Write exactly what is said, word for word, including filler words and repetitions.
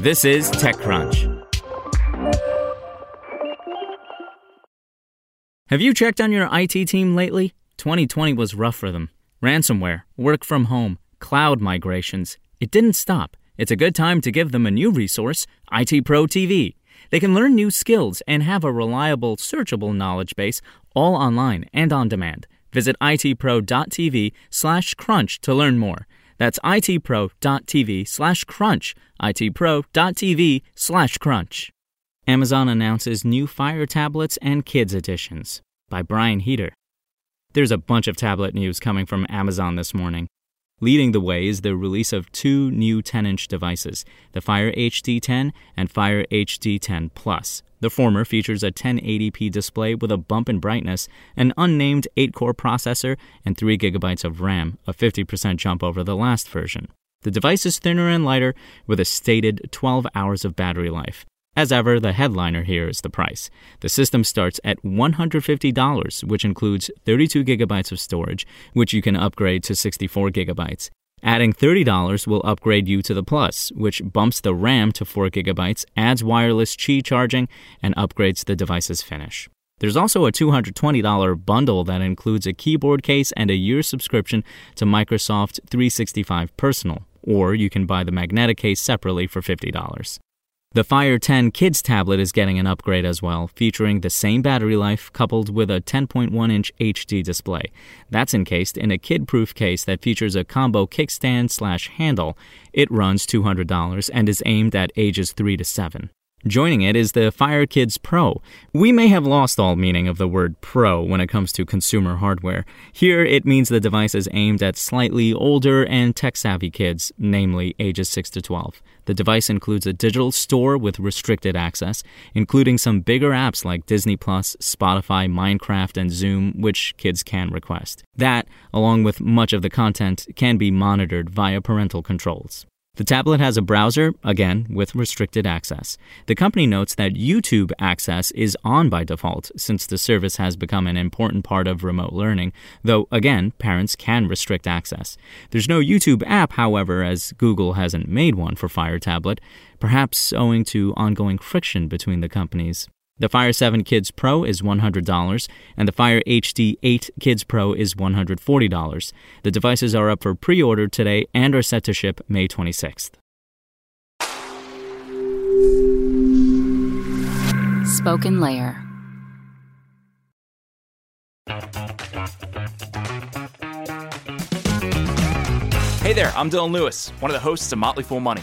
This is TechCrunch. Have you checked on your I T team lately? twenty twenty was rough for them. Ransomware, work from home, cloud migrations. It didn't stop. It's a good time to give them a new resource, I T Pro T V. They can learn new skills and have a reliable, searchable knowledge base, all online and on demand. Visit itpro dot t v slash crunch to learn more. That's itpro dot t v slash crunch, itpro dot t v slash crunch. Amazon announces new Fire Tablets and Kids Editions by Brian Heater. There's a bunch of tablet news coming from Amazon this morning. Leading the way is the release of two new ten-inch devices, the Fire H D ten and Fire H D ten Plus. The former features a ten eighty p display with a bump in brightness, an unnamed eight-core processor, and three gigabytes of RAM, a fifty percent jump over the last version. The device is thinner and lighter, with a stated twelve hours of battery life. As ever, the headliner here is the price. The system starts at one hundred fifty dollars, which includes thirty-two gigabytes of storage, which you can upgrade to sixty-four gigabytes. Adding thirty dollars will upgrade you to the Plus, which bumps the RAM to four gigabytes, adds wireless Qi charging, and upgrades the device's finish. There's also a two hundred twenty dollars bundle that includes a keyboard case and a year subscription to Microsoft three sixty-five Personal, or you can buy the magnetic case separately for fifty dollars. The Fire ten Kids Tablet is getting an upgrade as well, featuring the same battery life coupled with a ten point one inch H D display. That's encased in a kid-proof case that features a combo kickstand slash handle. It runs two hundred dollars and is aimed at ages three to seven. Joining it is the Fire Kids Pro. We may have lost all meaning of the word pro when it comes to consumer hardware. Here, it means the device is aimed at slightly older and tech-savvy kids, namely ages six to twelve. The device includes a digital store with restricted access, including some bigger apps like Disney plus, Spotify, Minecraft, and Zoom, which kids can request. That, along with much of the content, can be monitored via parental controls. The tablet has a browser, again, with restricted access. The company notes that YouTube access is on by default, since the service has become an important part of remote learning, though, again, parents can restrict access. There's no YouTube app, however, as Google hasn't made one for Fire Tablet, perhaps owing to ongoing friction between the companies. The Fire seven Kids Pro is one hundred dollars, and the Fire H D eight Kids Pro is one hundred forty dollars. The devices are up for pre-order today and are set to ship May twenty-sixth. Spoken Layer. Hey there, I'm Dylan Lewis, one of the hosts of Motley Fool Money.